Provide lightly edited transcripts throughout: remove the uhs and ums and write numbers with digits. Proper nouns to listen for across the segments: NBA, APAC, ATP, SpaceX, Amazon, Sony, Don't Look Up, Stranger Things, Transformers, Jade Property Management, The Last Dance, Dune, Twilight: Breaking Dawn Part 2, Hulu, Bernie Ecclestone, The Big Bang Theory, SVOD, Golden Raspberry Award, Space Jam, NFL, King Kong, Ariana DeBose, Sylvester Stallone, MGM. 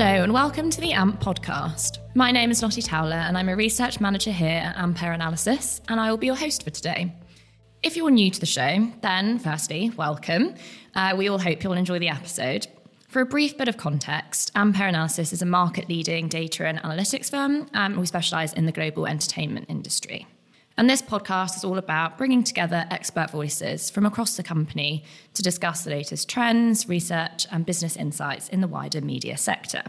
Hello and welcome to the AMP podcast. My name is Lottie Towler and I'm a research manager here at Ampere Analysis, and I will be your host for today. If you're new to the show, then firstly, welcome. We all hope you'll enjoy the episode. For a brief bit of context, Ampere Analysis is a market-leading data and analytics firm, and we specialise in the global entertainment industry. And this podcast is all about bringing together expert voices from across the company to discuss the latest trends, research, and business insights in the wider media sector.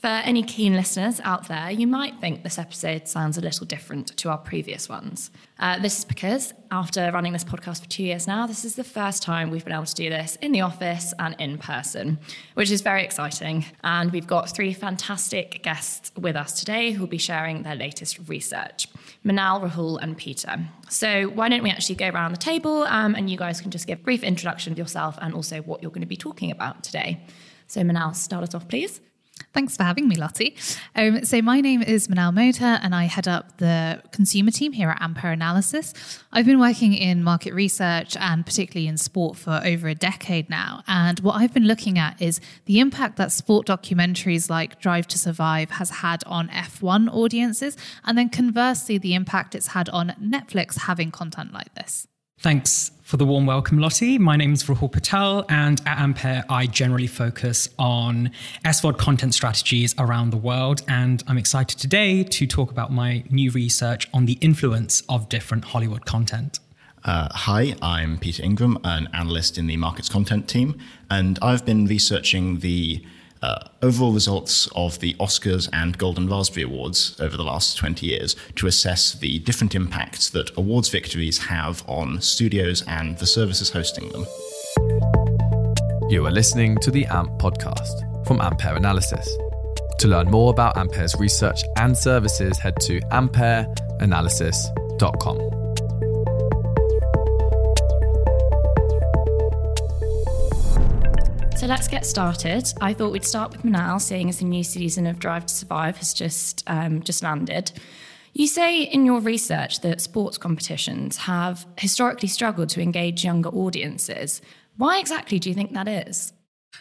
For any keen listeners out there, you might think this episode sounds a little different to our previous ones. This is because after running this podcast for 2 years now, this is the first time we've been able to do this in the office and in person, which is very exciting. And we've got three fantastic guests with us today who'll be sharing their latest research, Manal, Rahul, and Peter. So why don't we actually go around the table and you guys can just give a brief introduction of yourself and also what you're going to be talking about today. So Manal, start us off, please. Thanks for having me, Lottie. So my name is Manal Mota and I head up the consumer team here at Ampere Analysis. I've been working in market research and particularly in sport for over a decade now. And what I've been looking at is the impact that sport documentaries like Drive to Survive has had on F1 audiences, and then conversely, the impact it's had on Netflix having content like this. Thanks for the warm welcome, Lottie. My name is Rahul Patel, and at Ampere, I generally focus on SVOD content strategies around the world, and I'm excited today to talk about my new research on the influence of different Hollywood content. Hi, I'm Peter Ingram, an analyst in the markets content team, and I've been researching the overall results of the Oscars and Golden Raspberry Awards over the last 20 years to assess the different impacts that awards victories have on studios and the services hosting them. You are listening to the AMP podcast from Ampere Analysis. To learn more about Ampere's research and services, head to ampereanalysis.com. So let's get started. I thought we'd start with Manal, seeing as the new season of Drive to Survive has just landed. You say in your research that sports competitions have historically struggled to engage younger audiences. Why exactly do you think that is?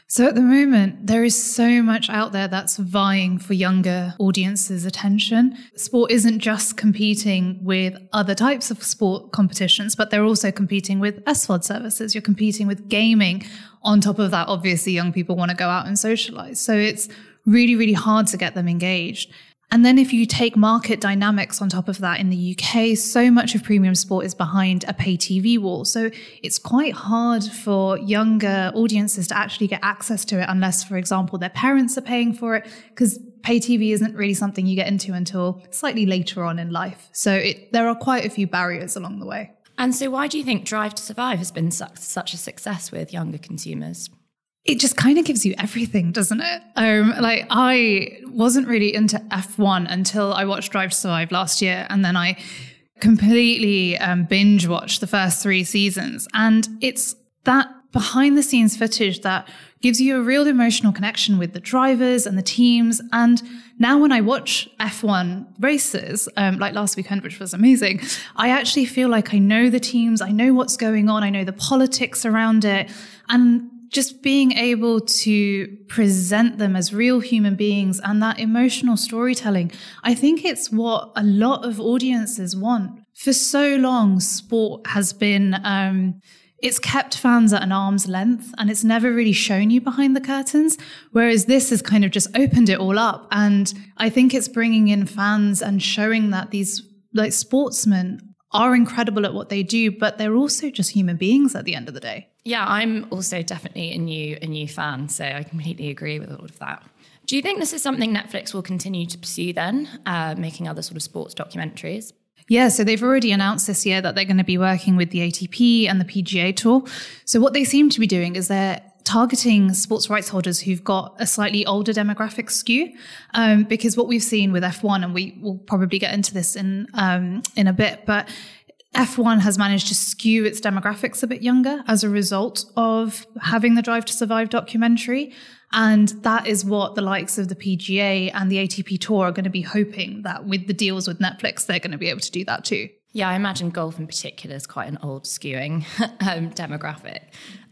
So at the moment, there is so much out there that's vying for younger audiences' attention. Sport isn't just competing with other types of sport competitions, but they're also competing with SVOD services. You're competing with gaming. On top of that, obviously, young people want to go out and socialize. So it's really, really hard to get them engaged. And then if you take market dynamics on top of that, in the UK, so much of premium sport is behind a pay TV wall. So it's quite hard for younger audiences to actually get access to it unless, for example, their parents are paying for it, because pay TV isn't really something you get into until slightly later on in life. So there are quite a few barriers along the way. And so why do you think Drive to Survive has been such a success with younger consumers? It just kind of gives you everything, doesn't it? I wasn't really into F1 until I watched Drive to Survive last year. And then I completely binge watched the first three seasons. And it's that behind the scenes footage that gives you a real emotional connection with the drivers and the teams. And now when I watch F1 races, like last weekend, which was amazing, I actually feel like I know the teams, I know what's going on, I know the politics around it. And just being able to present them as real human beings and that emotional storytelling, I think it's what a lot of audiences want. For so long, sport has been, it's kept fans at an arm's length and it's never really shown you behind the curtains, whereas this has kind of just opened it all up. And I think it's bringing in fans and showing that these sportsmen are incredible at what they do, but they're also just human beings at the end of the day. Yeah, I'm also definitely a new fan, so I completely agree with all of that. Do you think this is something Netflix will continue to pursue then, making other sort of sports documentaries? Yeah, so they've already announced this year that they're going to be working with the ATP and the PGA Tour. So what they seem to be doing is they're targeting sports rights holders who've got a slightly older demographic skew, because what we've seen with F1, and we will probably get into this in a bit, but F1 has managed to skew its demographics a bit younger as a result of having the Drive to Survive documentary. And that is what the likes of the PGA and the ATP Tour are going to be hoping, that with the deals with Netflix, they're going to be able to do that too. Yeah, I imagine golf in particular is quite an old skewing demographic.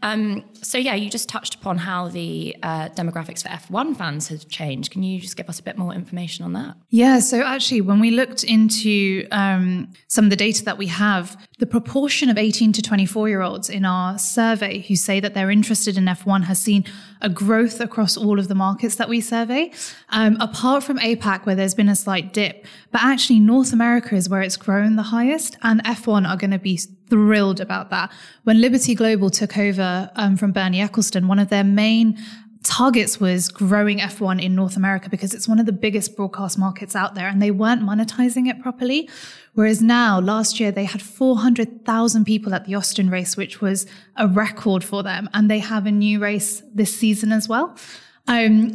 So yeah, you just touched upon how the demographics for F1 fans have changed. Can you just give us a bit more information on that? Yeah, so actually when we looked into some of the data that we have, the proportion of 18 to 24-year-olds in our survey who say that they're interested in F1 has seen a growth across all of the markets that we survey, apart from APAC where there's been a slight dip. But actually North America is where it's grown the highest, and F1 are going to be thrilled about that. When Liberty Global took over from Bernie Ecclestone, one of their main targets was growing F1 in North America because it's one of the biggest broadcast markets out there, and they weren't monetizing it properly. Whereas now, last year, they had 400,000 people at the Austin race, which was a record for them. And they have a new race this season as well.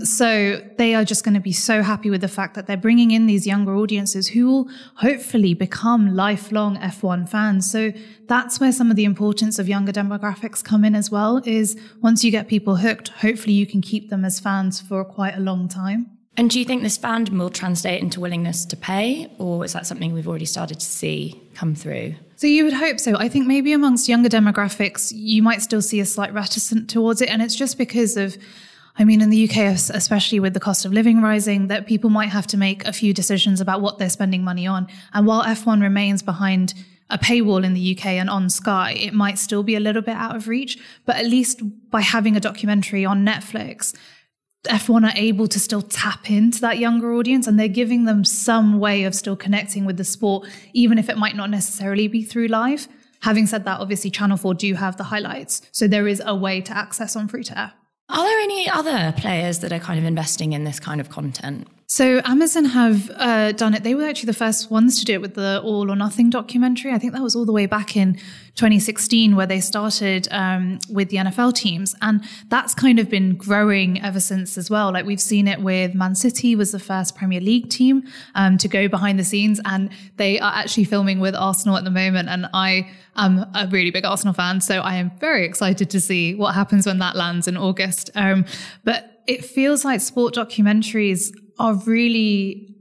So they are just going to be so happy with the fact that they're bringing in these younger audiences who will hopefully become lifelong F1 fans. So that's where some of the importance of younger demographics come in as well, is once you get people hooked, hopefully you can keep them as fans for quite a long time. And do you think this fandom will translate into willingness to pay, or is that something we've already started to see come through? So you would hope so. I think maybe amongst younger demographics, you might still see a slight reticence towards it. And it's just because of, I mean, in the UK, especially with the cost of living rising, that people might have to make a few decisions about what they're spending money on. And while F1 remains behind a paywall in the UK and on Sky, it might still be a little bit out of reach. But at least by having a documentary on Netflix, F1 are able to still tap into that younger audience, and they're giving them some way of still connecting with the sport, even if it might not necessarily be through live. Having said that, obviously Channel 4 do have the highlights, so there is a way to access on free to air. Are there any other players that are kind of investing in this kind of content? So Amazon have done it. They were actually the first ones to do it with the All or Nothing documentary. I think that was all the way back in 2016 where they started with the NFL teams. And that's kind of been growing ever since as well. Like we've seen it with Man City was the first Premier League team to go behind the scenes. And they are actually filming with Arsenal at the moment. And I am a really big Arsenal fan, so I am very excited to see what happens when that lands in August. But it feels like sport documentaries are really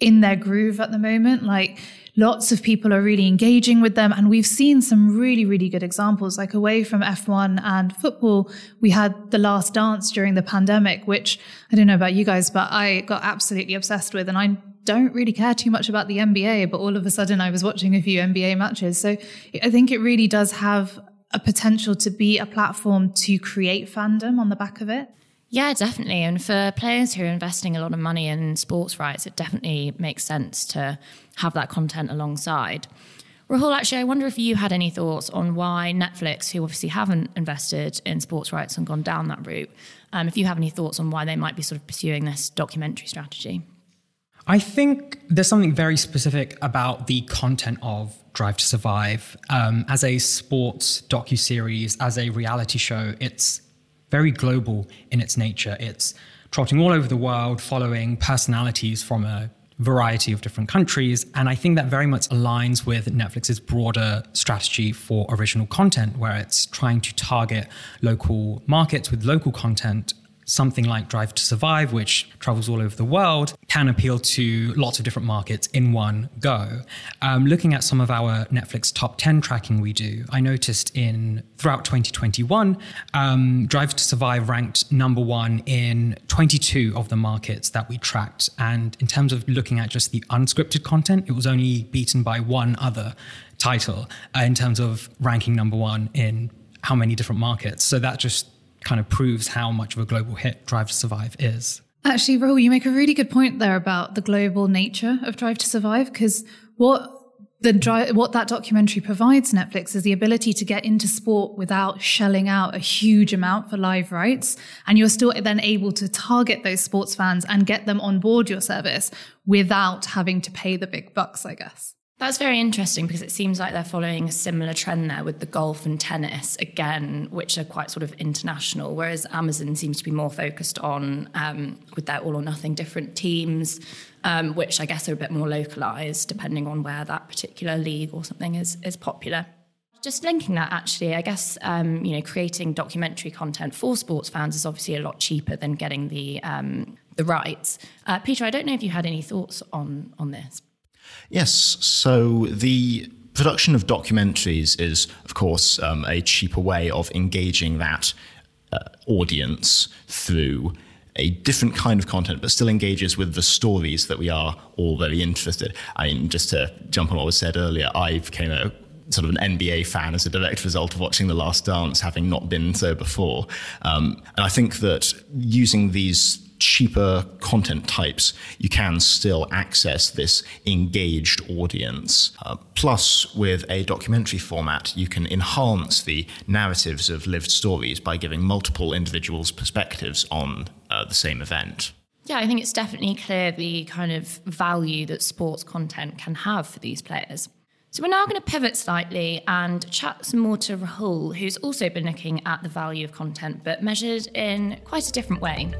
in their groove at the moment. Like lots of people are really engaging with them. And we've seen some really, really good examples, like away from F1 and football. We had The Last Dance during the pandemic, which I don't know about you guys, but I got absolutely obsessed with. And I don't really care too much about the NBA, but all of a sudden I was watching a few NBA matches. So I think it really does have a potential to be a platform to create fandom on the back of it. Yeah, definitely. And for players who are investing a lot of money in sports rights, it definitely makes sense to have that content alongside. Rahul, actually, I wonder if you had any thoughts on why Netflix, who obviously haven't invested in sports rights and gone down that route, if you have any thoughts on why they might be sort of pursuing this documentary strategy. I think there's something very specific about the content of Drive to Survive. As a sports docuseries, as a reality show, it's very global in its nature. It's trotting all over the world, following personalities from a variety of different countries. And I think that very much aligns with Netflix's broader strategy for original content, where it's trying to target local markets with local content. Something like Drive to Survive, which travels all over the world, can appeal to lots of different markets in one go. Looking at some of our Netflix top 10 tracking we do, I noticed throughout 2021, Drive to Survive ranked number one in 22 of the markets that we tracked. And in terms of looking at just the unscripted content, it was only beaten by one other title in terms of ranking number one in how many different markets. So that just kind of proves how much of a global hit Drive to Survive is. Actually, Rahul, you make a really good point there about the global nature of Drive to Survive, because what that documentary provides Netflix is the ability to get into sport without shelling out a huge amount for live rights. And you're still then able to target those sports fans and get them on board your service without having to pay the big bucks, I guess. That's very interesting, because it seems like they're following a similar trend there with the golf and tennis, again, which are quite sort of international, whereas Amazon seems to be more focused on, with their All or Nothing, different teams, which I guess are a bit more localised, depending on where that particular league or something is popular. Just linking that, actually, I guess, creating documentary content for sports fans is obviously a lot cheaper than getting the rights. Peter, I don't know if you had any thoughts on this. Yes, so the production of documentaries is, of course, a cheaper way of engaging that audience through a different kind of content, but still engages with the stories that we are all very interested. I mean, just to jump on what was said earlier, I became a sort of an NBA fan as a direct result of watching The Last Dance, having not been so before. And I think that using these cheaper content types, you can still access this engaged audience. Plus, with a documentary format, you can enhance the narratives of lived stories by giving multiple individuals' perspectives on the same event. Yeah, I think it's definitely clear the kind of value that sports content can have for these players. So we're now going to pivot slightly and chat some more to Rahul, who's also been looking at the value of content, but measured in quite a different way.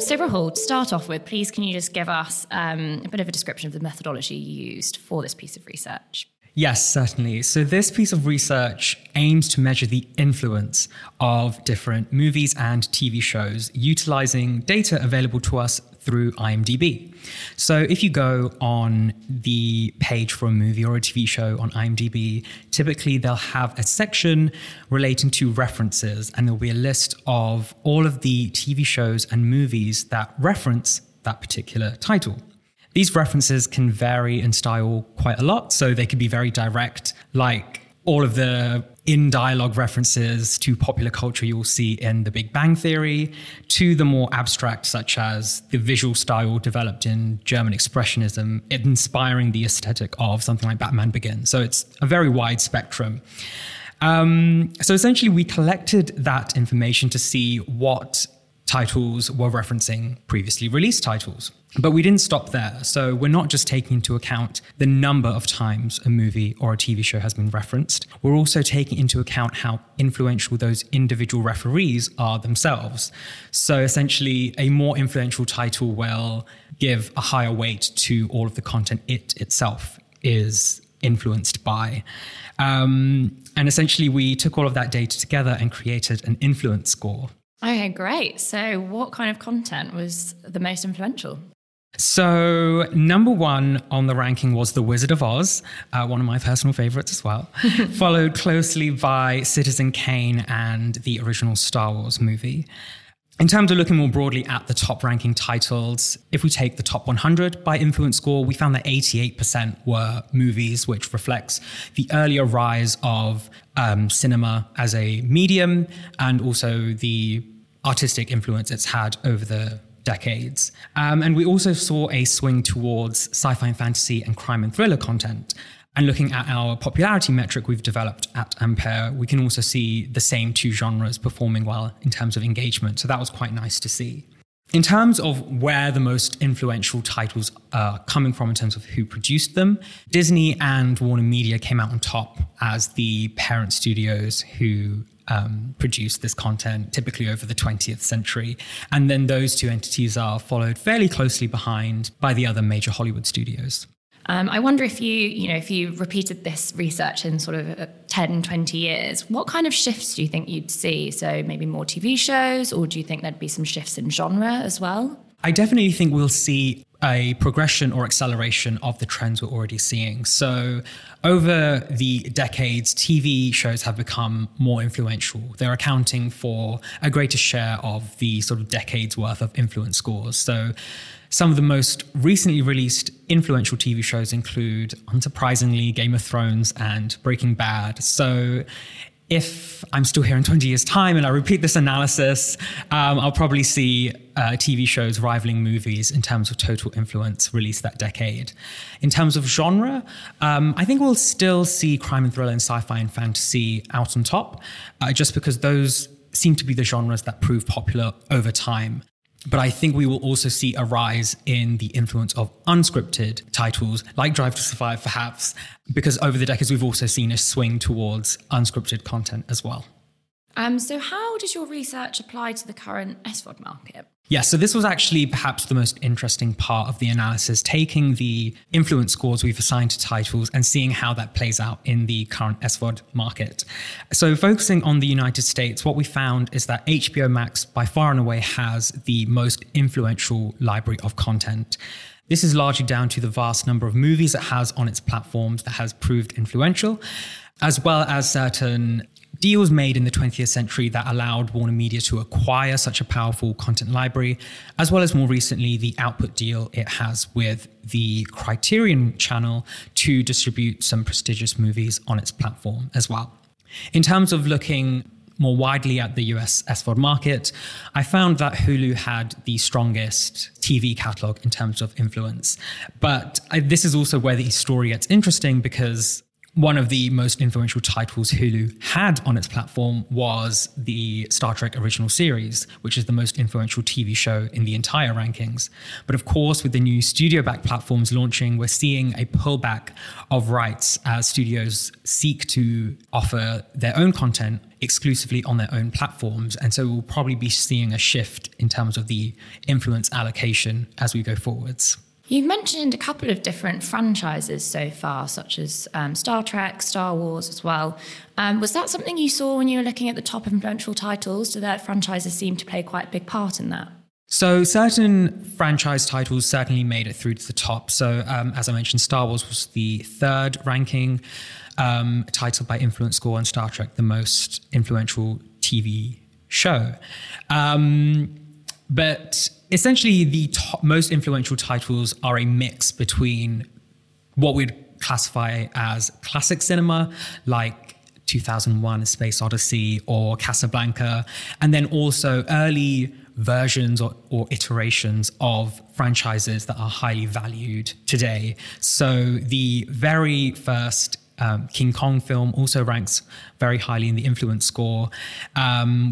So Rahul, to start off with, please can you just give us a bit of a description of the methodology you used for this piece of research? Yes, certainly. So this piece of research aims to measure the influence of different movies and TV shows, utilizing data available to us through IMDb. So if you go on the page for a movie or a TV show on IMDb, typically they'll have a section relating to references, and there'll be a list of all of the TV shows and movies that reference that particular title. These references can vary in style quite a lot, so they could be very direct, like all of the in-dialogue references to popular culture you'll see in The Big Bang Theory, to the more abstract, such as the visual style developed in German Expressionism, inspiring the aesthetic of something like Batman Begins. So it's a very wide spectrum. So essentially, we collected that information to see what titles were referencing previously released titles. But we didn't stop there. So we're not just taking into account the number of times a movie or a TV show has been referenced. We're also taking into account how influential those individual referees are themselves. So essentially, a more influential title will give a higher weight to all of the content it itself is influenced by. And essentially, we took all of that data together and created an influence score. Okay, great. So what kind of content was the most influential? So number one on the ranking was The Wizard of Oz, one of my personal favorites as well, followed closely by Citizen Kane and the original Star Wars movie. In terms of looking more broadly at the top ranking titles, if we take the top 100 by influence score, we found that 88% were movies, which reflects the earlier rise of cinema as a medium and also the artistic influence it's had over the decades. And we also saw a swing towards sci-fi and fantasy and crime and thriller content. And looking at our popularity metric we've developed at Ampere, we can also see the same two genres performing well in terms of engagement. So that was quite nice to see. In terms of where the most influential titles are coming from in terms of who produced them, Disney and Warner Media came out on top as the parent studios who produced this content, typically over the 20th century. And then those two entities are followed fairly closely behind by the other major Hollywood studios. I wonder if you repeated this research in sort of 10, 20 years, what kind of shifts do you think you'd see? So maybe more TV shows, or do you think there'd be some shifts in genre as well? I definitely think we'll see a progression or acceleration of the trends we're already seeing. So over the decades, TV shows have become more influential. They're accounting for a greater share of the sort of decades worth of influence scores. So some of the most recently released influential TV shows include, unsurprisingly, Game of Thrones and Breaking Bad. So if I'm still here in 20 years' time and I repeat this analysis, I'll probably see TV shows rivaling movies in terms of total influence released that decade. In terms of genre, I think we'll still see crime and thriller and sci-fi and fantasy out on top, just because those seem to be the genres that prove popular over time. But I think we will also see a rise in the influence of unscripted titles like Drive to Survive, perhaps, because over the decades, we've also seen a swing towards unscripted content as well. So how does your research apply to the current SVOD market? Yeah, so this was actually perhaps the most interesting part of the analysis, taking the influence scores we've assigned to titles and seeing how that plays out in the current SVOD market. So focusing on the United States, what we found is that HBO Max by far and away has the most influential library of content. This is largely down to the vast number of movies it has on its platforms that has proved influential, as well as certain deals made in the 20th century that allowed Warner Media to acquire such a powerful content library, as well as more recently, the output deal it has with the Criterion Channel to distribute some prestigious movies on its platform as well. In terms of looking more widely at the US SVOD market, I found that Hulu had the strongest TV catalog in terms of influence. But this is also where the story gets interesting, because one of the most influential titles Hulu had on its platform was the Star Trek original series, which is the most influential TV show in the entire rankings. But of course, with the new studio-backed platforms launching, we're seeing a pullback of rights as studios seek to offer their own content exclusively on their own platforms. And so we'll probably be seeing a shift in terms of the influence allocation as we go forwards. You've mentioned a couple of different franchises so far, such as Star Trek, Star Wars as well. Was that something you saw when you were looking at the top influential titles? Do that franchises seem to play quite a big part in that? So certain franchise titles certainly made it through to the top. So as I mentioned, Star Wars was the third ranking title by influence score, and Star Trek the most influential TV show. But essentially, the most influential titles are a mix between what we'd classify as classic cinema, like 2001: A Space Odyssey or Casablanca, and then also early versions or iterations of franchises that are highly valued today. So the very first King Kong film also ranks very highly in the influence score,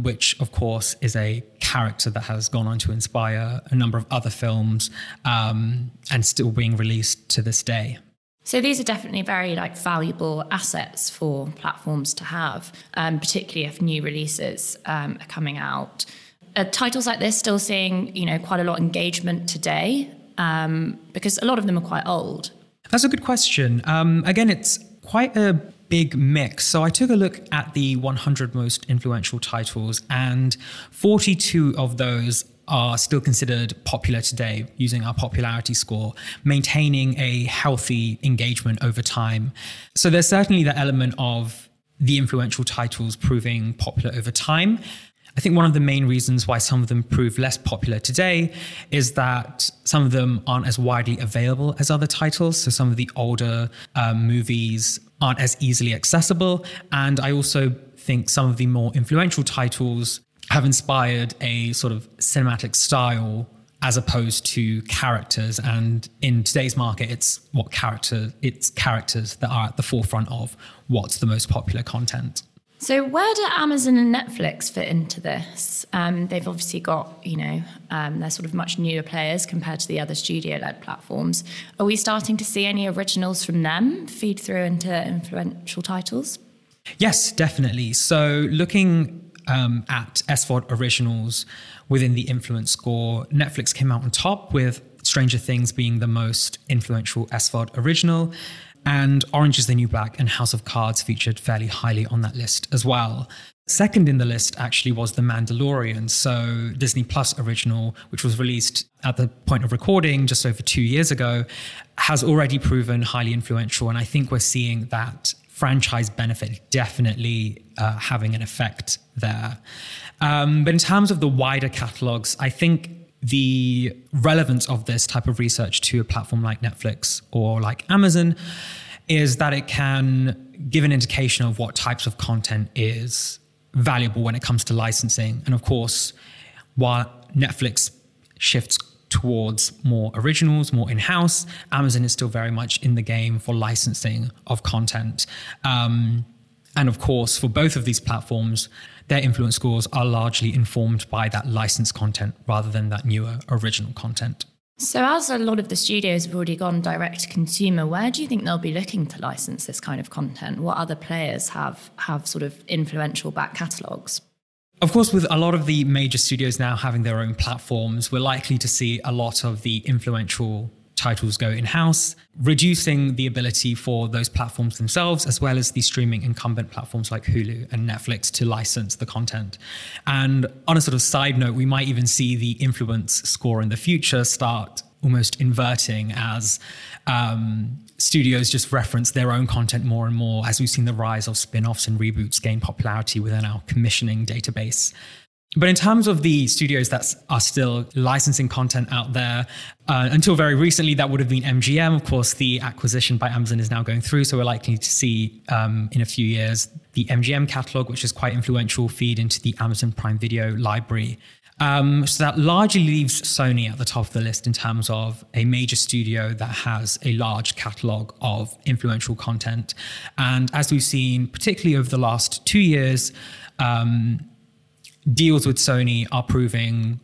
which of course is a character that has gone on to inspire a number of other films and still being released to this day. So these are definitely very valuable assets for platforms to have, particularly if new releases are coming out. Are titles like this still seeing quite a lot of engagement today? Because a lot of them are quite old. That's a good question. Again, it's quite a big mix. So I took a look at the 100 most influential titles, and 42 of those are still considered popular today using our popularity score, maintaining a healthy engagement over time. So there's certainly the element of the influential titles proving popular over time. I think one of the main reasons why some of them prove less popular today is that some of them aren't as widely available as other titles. So some of the older movies aren't as easily accessible. And I also think some of the more influential titles have inspired a sort of cinematic style as opposed to characters. And in today's market, it's characters that are at the forefront of what's the most popular content. So where do Amazon and Netflix fit into this? They've obviously got, they're sort of much newer players compared to the other studio-led platforms. Are we starting to see any originals from them feed through into influential titles? Yes, definitely. So looking at SVOD originals within the influence score, Netflix came out on top with Stranger Things being the most influential SVOD original. And Orange is the New Black and House of Cards featured fairly highly on that list as well. Second in the list actually was The Mandalorian, so Disney Plus original, which was released at the point of recording just over 2 years ago, has already proven highly influential. And I think we're seeing that franchise benefit definitely having an effect there. But in terms of the wider catalogs, I think the relevance of this type of research to a platform like Netflix or like Amazon is that it can give an indication of what types of content is valuable when it comes to licensing. And of course, while Netflix shifts towards more originals, more in-house, Amazon is still very much in the game for licensing of content. And of course, for both of these platforms, their influence scores are largely informed by that licensed content rather than that newer original content. So as a lot of the studios have already gone direct to consumer, where do you think they'll be looking to license this kind of content? What other players have sort of influential back catalogues? Of course, with a lot of the major studios now having their own platforms, we're likely to see a lot of the influential titles go in-house, reducing the ability for those platforms themselves, as well as the streaming incumbent platforms like Hulu and Netflix to license the content. And on a sort of side note, we might even see the influence score in the future start almost inverting as studios just reference their own content more and more, as we've seen the rise of spin-offs and reboots gain popularity within our commissioning database. But in terms of the studios that are still licensing content out there, until very recently, that would have been MGM. Of course, the acquisition by Amazon is now going through, so we're likely to see in a few years the MGM catalog, which is quite influential, feed into the Amazon Prime Video library. So that largely leaves Sony at the top of the list in terms of a major studio that has a large catalog of influential content. And as we've seen, particularly over the last 2 years, deals with Sony are proving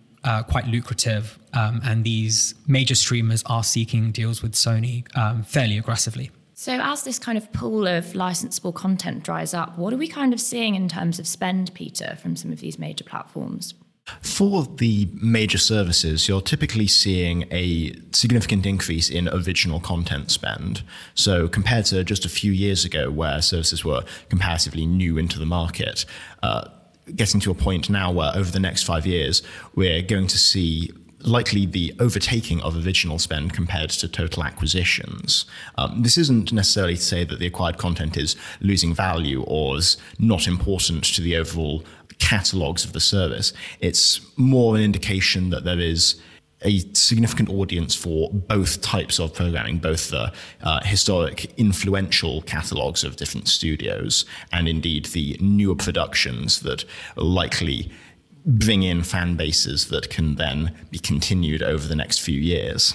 quite lucrative, and these major streamers are seeking deals with Sony fairly aggressively. So as this kind of pool of licensable content dries up, what are we kind of seeing in terms of spend, Peter, from some of these major platforms? For the major services, you're typically seeing a significant increase in original content spend. So compared to just a few years ago where services were comparatively new into the market, getting to a point now where over the next 5 years, we're going to see likely the overtaking of original spend compared to total acquisitions. This isn't necessarily to say that the acquired content is losing value or is not important to the overall catalogues of the service. It's more an indication that there is a significant audience for both types of programming, both the historic influential catalogues of different studios and indeed the newer productions that likely bring in fan bases that can then be continued over the next few years.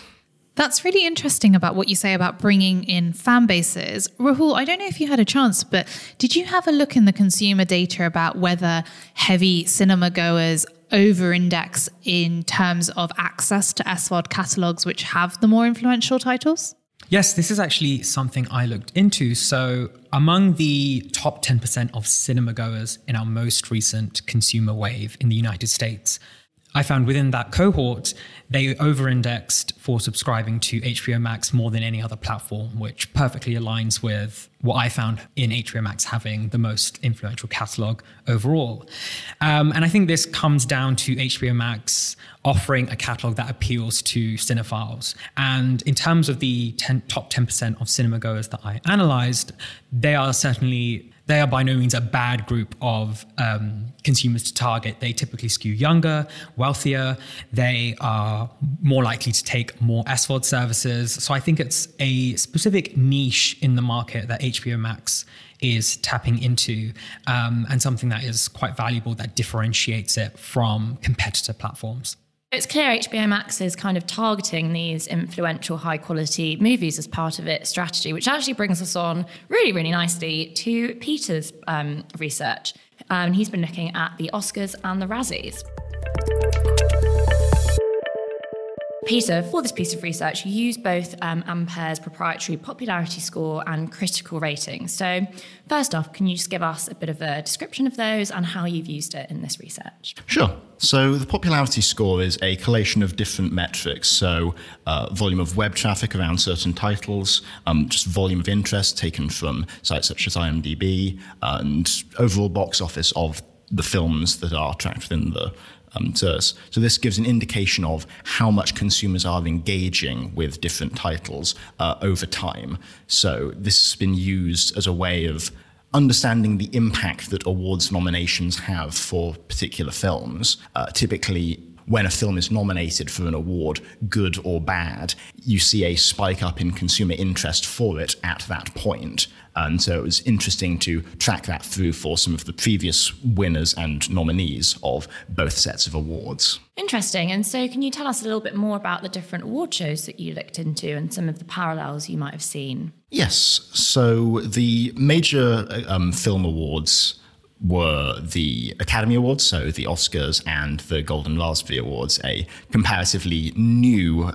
That's really interesting about what you say about bringing in fan bases. Rahul, I don't know if you had a chance, but did you have a look in the consumer data about whether heavy cinema goers over-index in terms of access to SVOD catalogues which have the more influential titles? Yes, this is actually something I looked into. So among the top 10% of cinema goers in our most recent consumer wave in the United States, I found within that cohort, they over-indexed for subscribing to HBO Max more than any other platform, which perfectly aligns with what I found in HBO Max having the most influential catalogue overall. And I think this comes down to HBO Max offering a catalogue that appeals to cinephiles. And in terms of the top 10% of cinema goers that I analysed, they are by no means a bad group of consumers to target. They typically skew younger, wealthier. They are more likely to take more SVOD services. So I think it's a specific niche in the market that HBO Max is tapping into, and something that is quite valuable that differentiates it from competitor platforms. It's clear HBO Max is kind of targeting these influential, high-quality movies as part of its strategy, which actually brings us on really, really nicely to Peter's research. He's been looking at the Oscars and the Razzies. Peter, for this piece of research, you used both Ampere's proprietary popularity score and critical rating. So first off, can you just give us a bit of a description of those and how you've used it in this research? Sure. So the popularity score is a collation of different metrics. So volume of web traffic around certain titles, just volume of interest taken from sites such as IMDb, and overall box office of the films that are tracked within the So this gives an indication of how much consumers are engaging with different titles over time. So this has been used as a way of understanding the impact that awards nominations have for particular films. Typically, when a film is nominated for an award, good or bad, you see a spike up in consumer interest for it at that point. And so it was interesting to track that through for some of the previous winners and nominees of both sets of awards. Interesting. And so can you tell us a little bit more about the different award shows that you looked into and some of the parallels you might have seen? Yes. So the major film awards were the Academy Awards, so the Oscars and the Golden Raspberry Awards, a comparatively new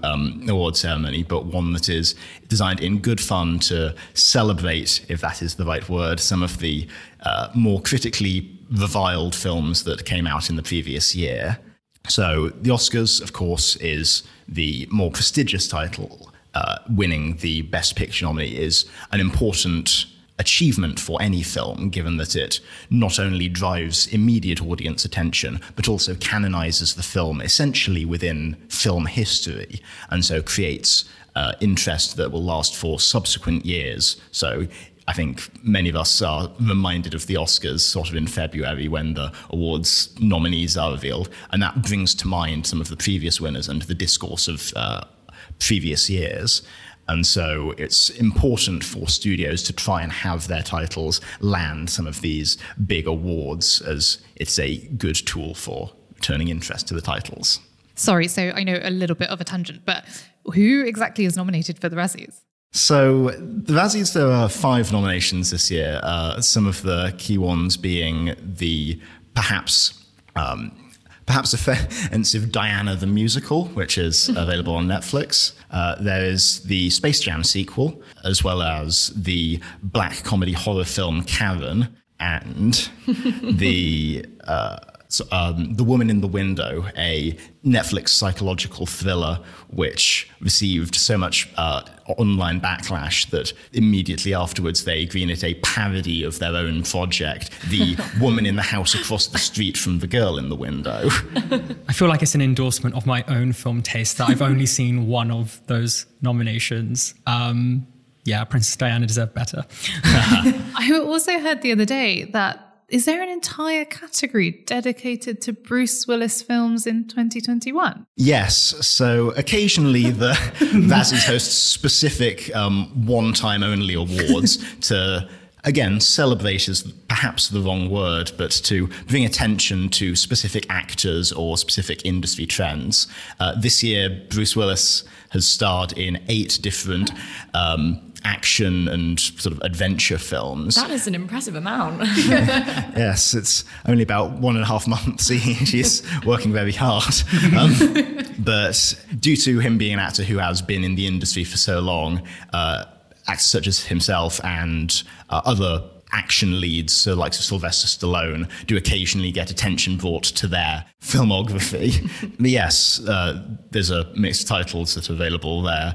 award ceremony, but one that is designed in good fun to celebrate, if that is the right word, some of the more critically reviled films that came out in the previous year. So the Oscars, of course, is the more prestigious title. Winning the Best Picture nominee is an important achievement for any film, given that it not only drives immediate audience attention, but also canonizes the film essentially within film history, and so creates interest that will last for subsequent years. So I think many of us are reminded of the Oscars sort of in February when the awards nominees are revealed, and that brings to mind some of the previous winners and the discourse of previous years. And so it's important for studios to try and have their titles land some of these big awards, as it's a good tool for turning interest to the titles. Sorry, so I know a little bit of a tangent, but who exactly is nominated for the Razzies? So the Razzies, there are 5 nominations this year, some of the key ones being the perhaps offensive Diana the Musical, which is available on Netflix. There is the Space Jam sequel, as well as the black comedy horror film Karen, and The Woman in the Window, a Netflix psychological thriller which received so much online backlash that immediately afterwards they green it a parody of their own project, The Woman in the House Across the Street from the Girl in the Window. I feel like it's an endorsement of my own film taste that I've only seen one of those nominations. Yeah, Princess Diana deserved better. I also heard the other day that is there an entire category dedicated to Bruce Willis films in 2021? Yes. So occasionally the Razzies host specific one-time only awards to, again, celebrate is perhaps the wrong word, but to bring attention to specific actors or specific industry trends. This year, Bruce Willis has starred in 8 different action and sort of adventure films. That is an impressive amount. Yes, it's only about 1.5 months. He's working very hard. But due to him being an actor who has been in the industry for so long, actors such as himself and other action leads, so like Sylvester Stallone, do occasionally get attention brought to their filmography. But yes, there's a mix of titles that are available there.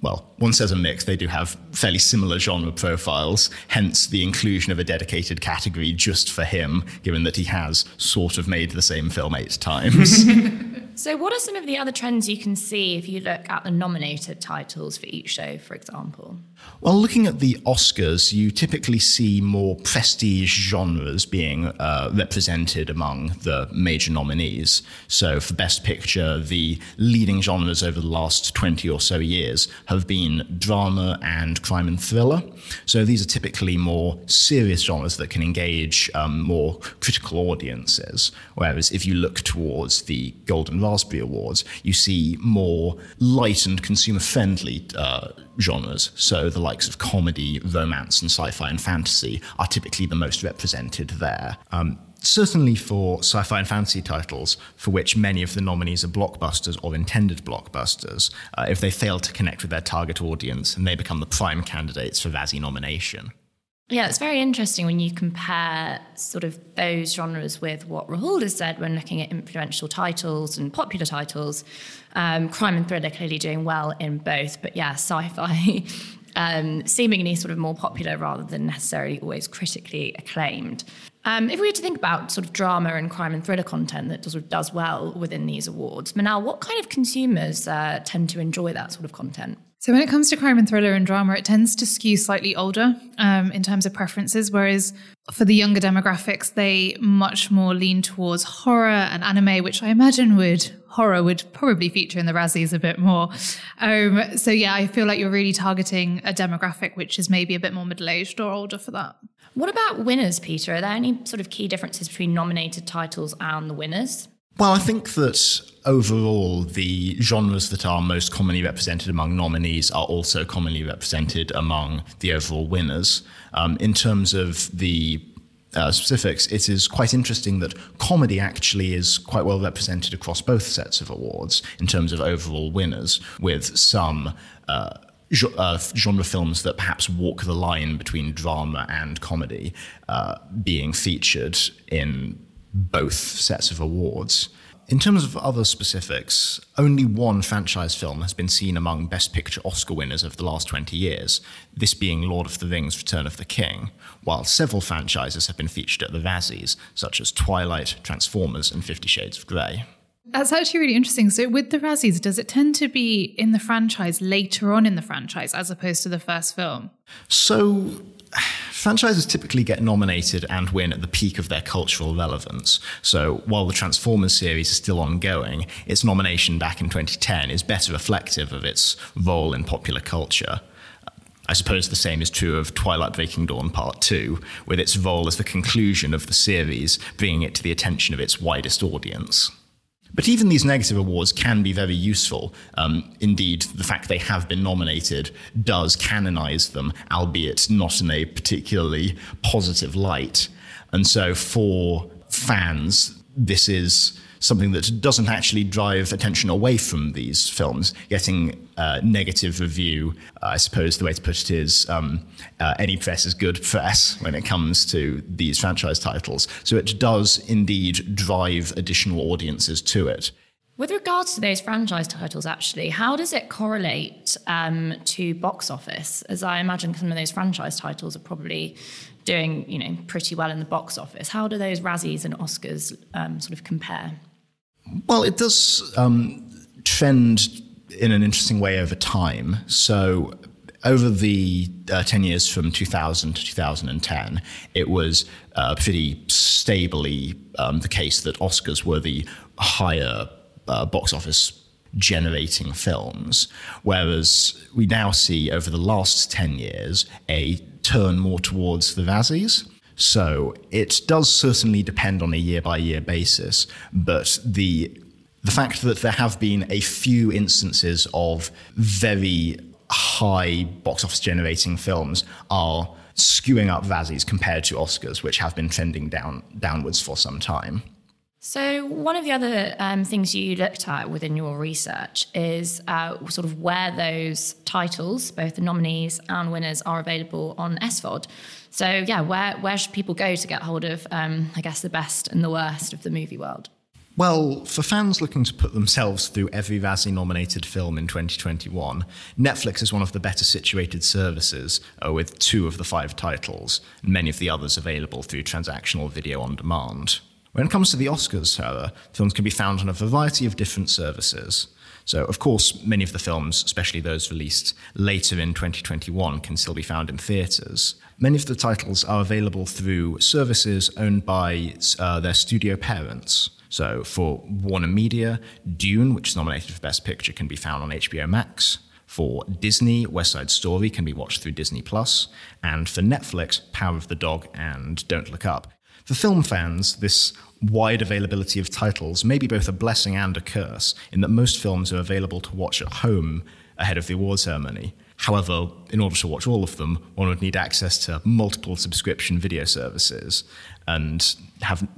Well, one says a mix, they do have fairly similar genre profiles, hence the inclusion of a dedicated category just for him, given that he has sort of made the same film 8 times. So what are some of the other trends you can see if you look at the nominated titles for each show, for example? Well, looking at the Oscars, you typically see more prestige genres being represented among the major nominees. So for Best Picture, the leading genres over the last 20 or so years have been drama and crime and thriller. So these are typically more serious genres that can engage more critical audiences. Whereas if you look towards the Golden Raspberry Awards, you see more light and consumer-friendly genres. So the likes of comedy, romance, and sci-fi and fantasy are typically the most represented there. Certainly for sci-fi and fantasy titles, for which many of the nominees are blockbusters or intended blockbusters, if they fail to connect with their target audience, and they become the prime candidates for Razzie nomination. Yeah, it's very interesting when you compare sort of those genres with what Rahul has said when looking at influential titles and popular titles. Crime and thriller clearly doing well in both, but yeah, sci-fi seemingly sort of more popular rather than necessarily always critically acclaimed. If we were to think about sort of drama and crime and thriller content that sort of does well within these awards, Manal, what kind of consumers tend to enjoy that sort of content? So when it comes to crime and thriller and drama, it tends to skew slightly older in terms of preferences, whereas for the younger demographics, they much more lean towards horror and anime, which I imagine horror would probably feature in the Razzies a bit more. So yeah, I feel like you're really targeting a demographic which is maybe a bit more middle-aged or older for that. What about winners, Peter? Are there any sort of key differences between nominated titles and the winners? Well, I think that overall, the genres that are most commonly represented among nominees are also commonly represented among the overall winners. In terms of the specifics, it is quite interesting that comedy actually is quite well represented across both sets of awards in terms of overall winners, with some genre films that perhaps walk the line between drama and comedy being featured in both sets of awards. In terms of other specifics, only one franchise film has been seen among Best Picture Oscar winners of the last 20 years, this being Lord of the Rings: Return of the King, while several franchises have been featured at the Razzies, such as Twilight, Transformers, and 50 Shades of Grey. That's actually really interesting. So with the Razzies, does it tend to be in the franchise later on in the franchise as opposed to the first film? So franchises typically get nominated and win at the peak of their cultural relevance. So while the Transformers series is still ongoing, its nomination back in 2010 is better reflective of its role in popular culture. I suppose the same is true of Twilight Breaking Dawn Part 2, with its role as the conclusion of the series, bringing it to the attention of its widest audience. But even these negative awards can be very useful. Indeed, the fact they have been nominated does canonize them, albeit not in a particularly positive light. And so for fans, this is something that doesn't actually drive attention away from these films. Getting a negative review, I suppose the way to put it is, any press is good press when it comes to these franchise titles. So it does indeed drive additional audiences to it. With regards to those franchise titles, actually, how does it correlate to box office? As I imagine some of those franchise titles are probably doing, you know, pretty well in the box office. How do those Razzies and Oscars sort of compare? Well, it does trend in an interesting way over time. So over the 10 years from 2000 to 2010, it was pretty stably the case that Oscars were the higher box office generating films, whereas we now see over the last 10 years a turn more towards the Razzies. So it does certainly depend on a year-by-year basis, but the fact that there have been a few instances of very high box office generating films are skewing up Razzies compared to Oscars, which have been trending downwards for some time. So one of the other things you looked at within your research is sort of where those titles, both the nominees and winners, are available on SVOD. So yeah, where should people go to get hold of, I guess, the best and the worst of the movie world? Well, for fans looking to put themselves through every Razzie-nominated film in 2021, Netflix is one of the better situated services, with 2 of the 5 titles, and many of the others available through transactional video on demand. When it comes to the Oscars, however, films can be found on a variety of different services. So, of course, many of the films, especially those released later in 2021, can still be found in theatres. Many of the titles are available through services owned by their studio parents. So, for Warner Media, Dune, which is nominated for Best Picture, can be found on HBO Max. For Disney, West Side Story can be watched through Disney Plus. And for Netflix, Power of the Dog and Don't Look Up. For film fans, this wide availability of titles may be both a blessing and a curse, in that most films are available to watch at home ahead of the award ceremony. However, in order to watch all of them, one would need access to multiple subscription video services and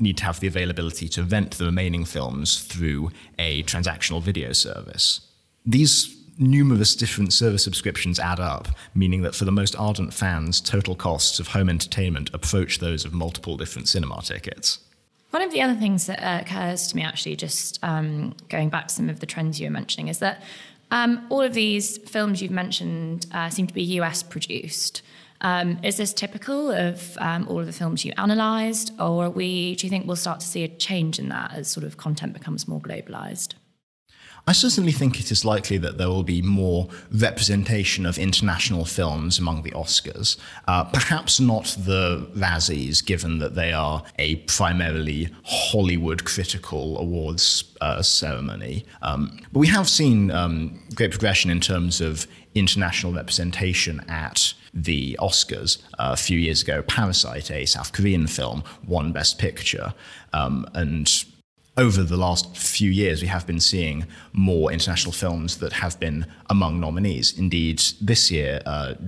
need to have the availability to rent the remaining films through a transactional video service. These numerous different service subscriptions add up, meaning that for the most ardent fans, total costs of home entertainment approach those of multiple different cinema tickets. One of the other things that occurs to me, actually, just going back to some of the trends you were mentioning, is that all of these films you've mentioned seem to be US produced. Is this typical of all of the films you analysed, or do you think we'll start to see a change in that as sort of content becomes more globalised? I certainly think it is likely that there will be more representation of international films among the Oscars. Perhaps not the Razzies, given that they are a primarily Hollywood critical awards ceremony. But we have seen great progression in terms of international representation at the Oscars. A few years ago, Parasite, a South Korean film, won Best Picture. And over the last few years, we have been seeing more international films that have been among nominees. Indeed, this year,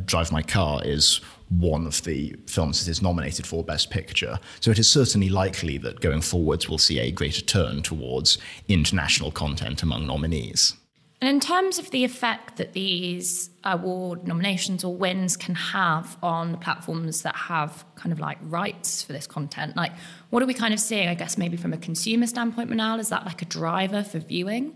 Drive My Car is one of the films that is nominated for Best Picture. So it is certainly likely that going forwards, we'll see a greater turn towards international content among nominees. And in terms of the effect that these award nominations or wins can have on the platforms that have kind of like rights for this content, like what are we kind of seeing, I guess, maybe from a consumer standpoint, Manal? Is that like a driver for viewing?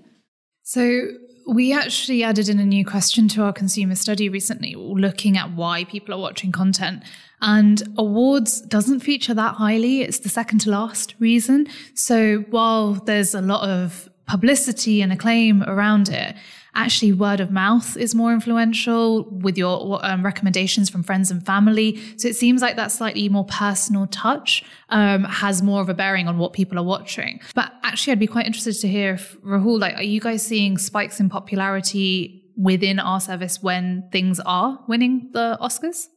So we actually added in a new question to our consumer study recently, looking at why people are watching content. And awards doesn't feature that highly. It's the second to last reason. So while there's a lot of publicity and acclaim around it, actually word of mouth is more influential with your recommendations from friends and family. So it seems like that slightly more personal touch has more of a bearing on what people are watching. But actually, I'd be quite interested to hear if, Rahul, like, are you guys seeing spikes in popularity within our service when things are winning the Oscars?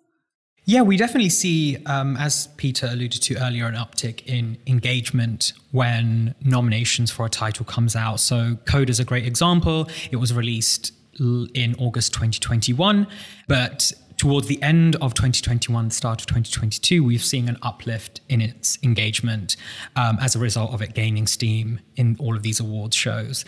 Yeah, we definitely see, as Peter alluded to earlier, an uptick in engagement when nominations for a title comes out. So Coda is a great example. It was released in August 2021, but towards the end of 2021, start of 2022, we've seen an uplift in its engagement as a result of it gaining steam in all of these awards shows.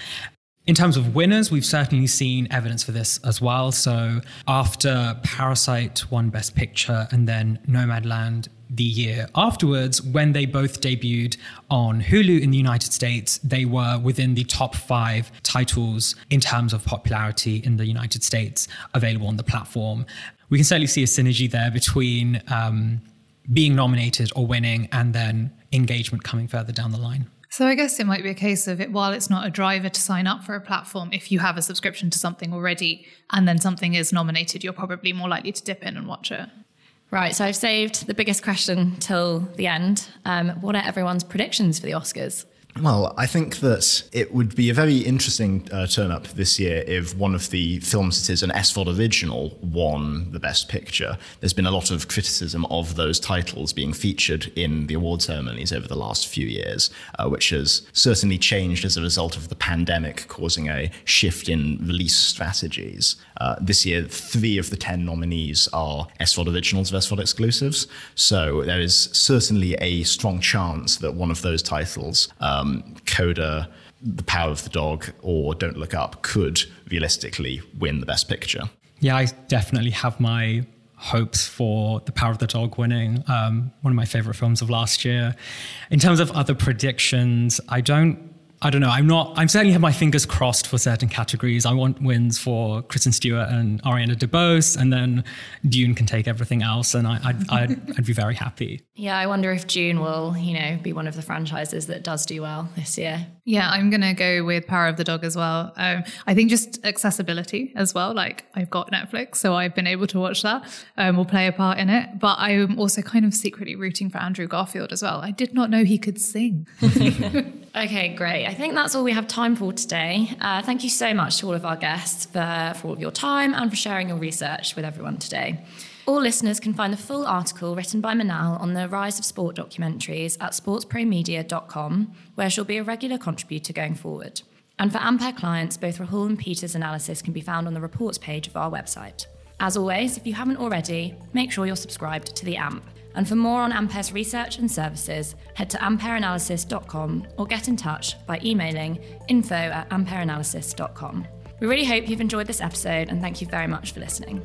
In terms of winners, we've certainly seen evidence for this as well. So after Parasite won Best Picture and then Nomadland the year afterwards, when they both debuted on Hulu in the United States, they were within the top 5 titles in terms of popularity in the United States available on the platform. We can certainly see a synergy there between being nominated or winning and then engagement coming further down the line. So I guess it might be a case of it, while it's not a driver to sign up for a platform, if you have a subscription to something already and then something is nominated, you're probably more likely to dip in and watch it. Right, so I've saved the biggest question till the end. What are everyone's predictions for the Oscars? Well, I think that it would be a very interesting turn-up this year if one of the films that is an SVOD original won the Best Picture. There's been a lot of criticism of those titles being featured in the award ceremonies over the last few years, which has certainly changed as a result of the pandemic causing a shift in release strategies. This year, 3 of the 10 nominees are SVOD originals or SVOD exclusives, so there is certainly a strong chance that one of those titles, Coda, The Power of the Dog, or Don't Look Up, could realistically win the Best Picture. Yeah, I definitely have my hopes for The Power of the Dog winning, one of my favorite films of last year. In terms of other predictions, I don't know. I'm certainly have my fingers crossed for certain categories. I want wins for Kristen Stewart and Ariana DeBose, and then Dune can take everything else, and I'd be very happy. Yeah, I wonder if Dune will, be one of the franchises that does do well this year. Yeah, I'm going to go with Power of the Dog as well. I think just accessibility as well. Like, I've got Netflix, so I've been able to watch that. Will play a part in it. But I'm also kind of secretly rooting for Andrew Garfield as well. I did not know he could sing. Okay, great. I think that's all we have time for today. Thank you so much to all of our guests for all of your time and for sharing your research with everyone today. All listeners can find the full article written by Manal on the rise of sport documentaries at sportspromedia.com, where she'll be a regular contributor going forward. And for Ampere clients, both Rahul and Peter's analysis can be found on the reports page of our website. As always, if you haven't already, make sure you're subscribed to the AMP. And for more on Ampere's research and services, head to ampereanalysis.com or get in touch by emailing info@ampereanalysis.com. We really hope you've enjoyed this episode, and thank you very much for listening.